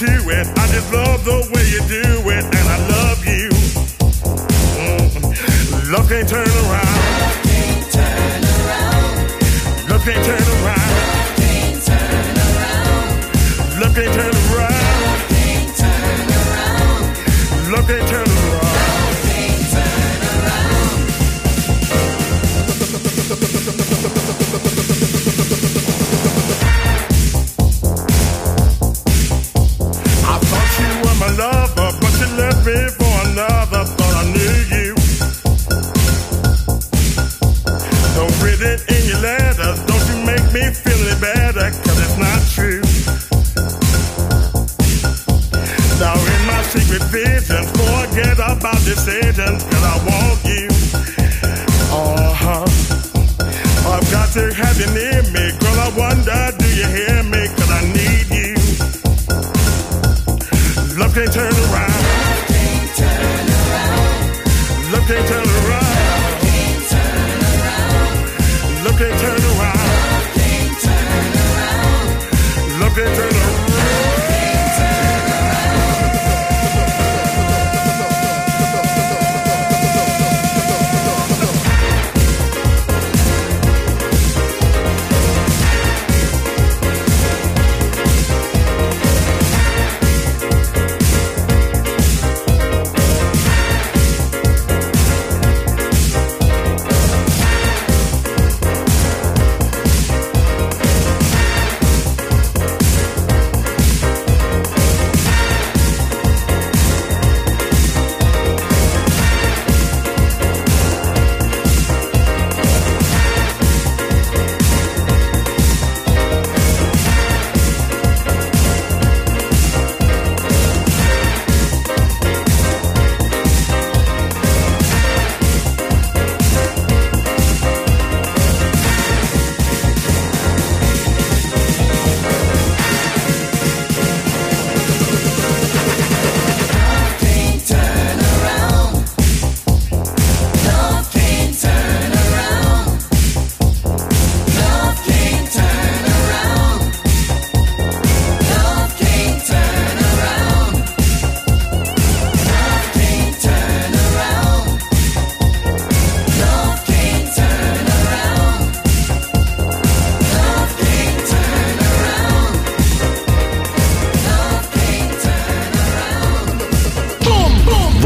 into it. I just love the way you do it, and I love you. Love can't turn around. Love can't turn around. Love can't turn around. Love can't turn around. Love can't turn around. Love can't turn around. Love can't turn around. Love can't turn around. I thought you were my lover, but you left me for another. Thought I knew you. Written in your letters, don't you make me feel it better, cause it's not true. Now in my secret vision, forget about decisions, cause I want you. Uh-huh. I've got to have you near me, girl, I wonder, do you hear me, cause I need you. Love can't turn around. Love can't turn around. Love can't turn around. Love can't turn around. Love can't turn around. Love can't turn around. Love can't turn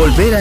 Volver a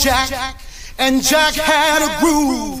Jack, and Jack had a groove,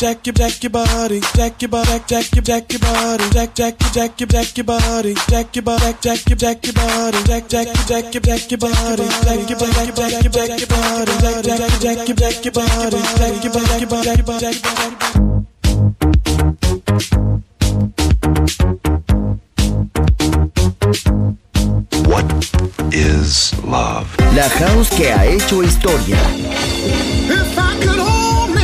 Jack your body, jack your body, jack your body, jack your body, jack your body, jack your body, jack your body, jack your body, jack your body, jack your body. Is love. La house que ha hecho historia.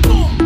boom.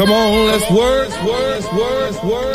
Come on, let's work, work, work, work.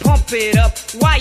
Pump it up while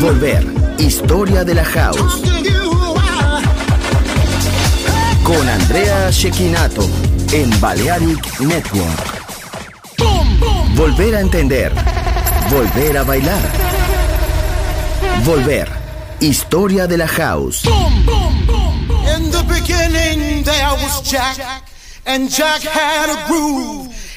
Volver, historia de la house, con Andrea Cecchinato en Balearic Network. Volver a entender. Volver a bailar. Volver. Historia de la house. Boom, boom, boom, boom. In the beginning there was Jack, and Jack had a groove,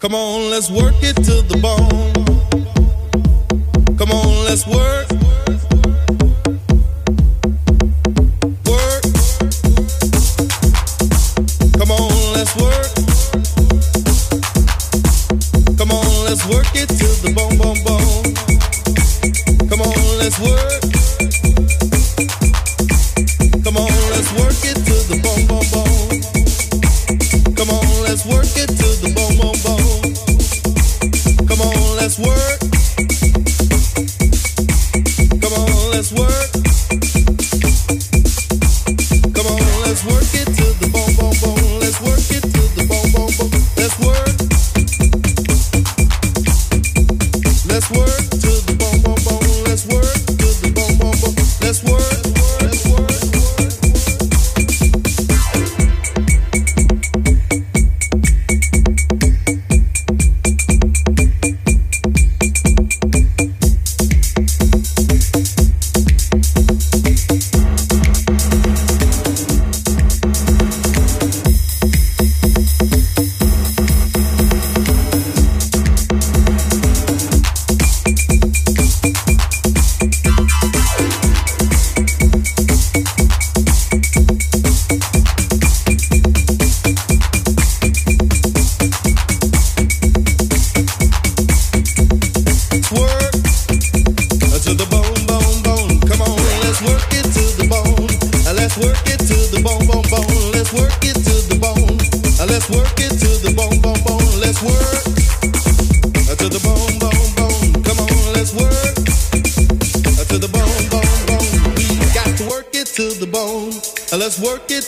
Come on, let's work it to the bone. Come on, let's work.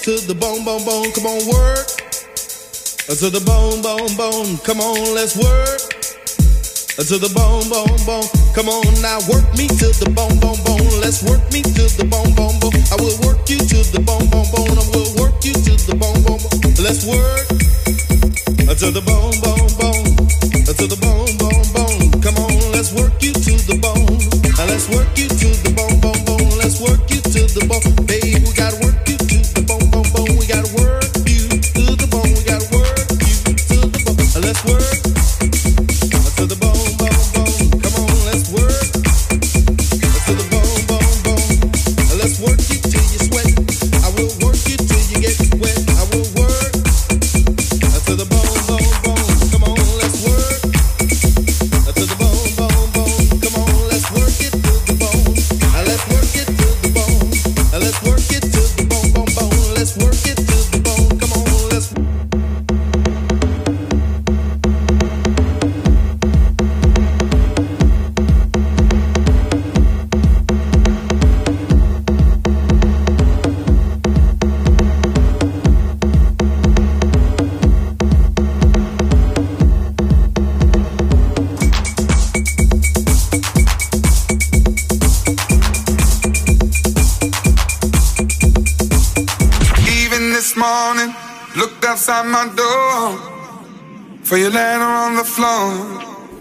To the bone, bone, bone, come on, let's work. To the bone, bone, bone, come on now, work me to the bone, bone, bone. Let's work me to the bone, bone, bone. I will work you to the bone, bone, bone. I will work you to the bone, bone, bone. Let's work. To the bone, bone, bone. To the bone, bone, bone. Come on, let's work you to the bone. Let's work you to the bone, bone, bone. Let's work you to the bone. Baby, we gotta work you to the bone, bone, bone. We gotta work.